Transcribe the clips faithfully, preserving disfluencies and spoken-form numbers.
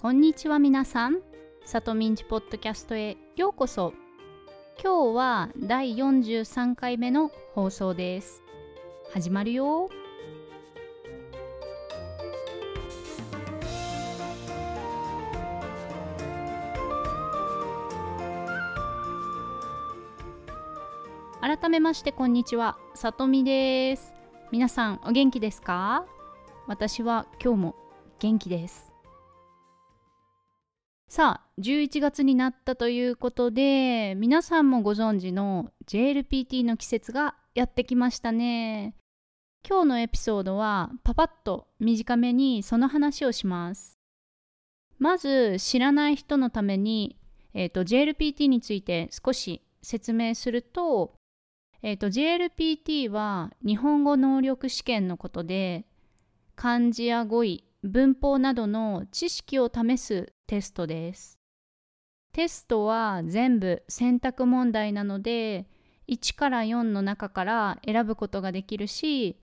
こんにちは皆さん、さとみんちポッドキャストへようこそ。今日はだいよんじゅうさんかいめの放送です。始まるよ。改めましてこんにちは、さとみです。皆さんお元気ですか？私は今日も元気です。さあ、じゅういちがつになったということで、皆さんもご存知の ジェイエルピーティー の季節がやってきましたね。今日のエピソードはパパッと短めにその話をします。まず知らない人のために、えーと、ジェイエルピーティー について少し説明すると、えーと、ジェイエルピーティー は日本語能力試験のことで、漢字や語彙、文法などの知識を試すテストです。テストは全部選択問題なので、いちからよんの中から選ぶことができるし、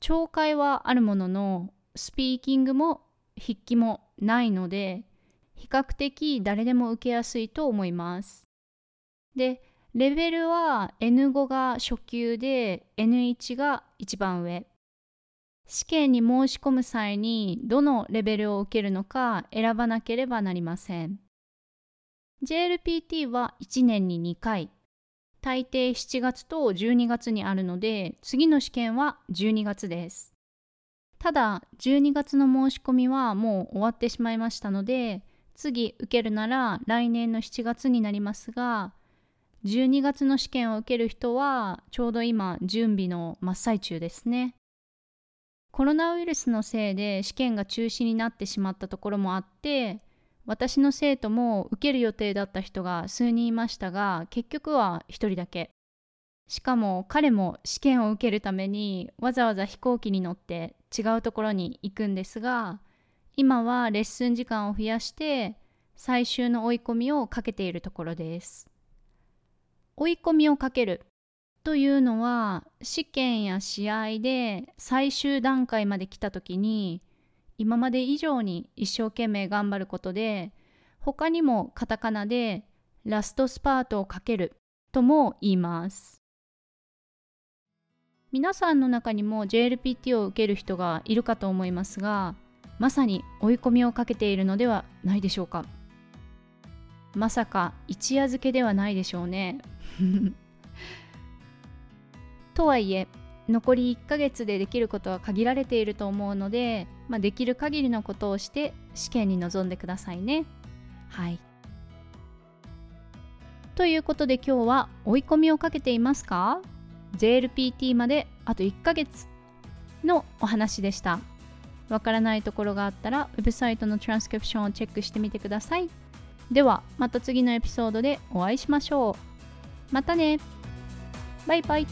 聴解はあるものの、スピーキングも筆記もないので、比較的誰でも受けやすいと思います。で、レベルは エヌご が初級で エヌいち が一番上。試験に申し込む際にどのレベルを受けるのか選ばなければなりません。ジェイエルピーティー はいちねんににかい、大抵しちがつとじゅうにがつにあるので、次の試験はじゅうにがつです。ただ、じゅうにがつの申し込みはもう終わってしまいましたので、次受けるなら来年のしちがつになりますが、じゅうにがつの試験を受ける人はちょうど今準備の真っ最中ですね。コロナウイルスのせいで試験が中止になってしまったところもあって、私の生徒も受ける予定だった人が数人いましたが、結局はひとりだけ。しかも彼も試験を受けるためにわざわざ飛行機に乗って違うところに行くんですが、今はレッスン時間を増やして最終の追い込みをかけているところです。追い込みをかけるというのは、試験や試合で最終段階まで来た時に今まで以上に一生懸命頑張ることで、他にもカタカナでラストスパートをかけるとも言います。皆さんの中にも ジェイエルピーティー を受ける人がいるかと思いますが、まさに追い込みをかけているのではないでしょうか。まさか一夜漬けではないでしょうね。とはいえ、残りいっかげつでできることは限られていると思うので、まあ、できる限りのことをして試験に臨んでくださいね。はい。ということで今日は、追い込みをかけていますか？ ジェイエルピーティー まであといっかげつのお話でした。わからないところがあったら、ウェブサイトのトランスクリプションをチェックしてみてください。ではまた次のエピソードでお会いしましょう。またね。バイバイ。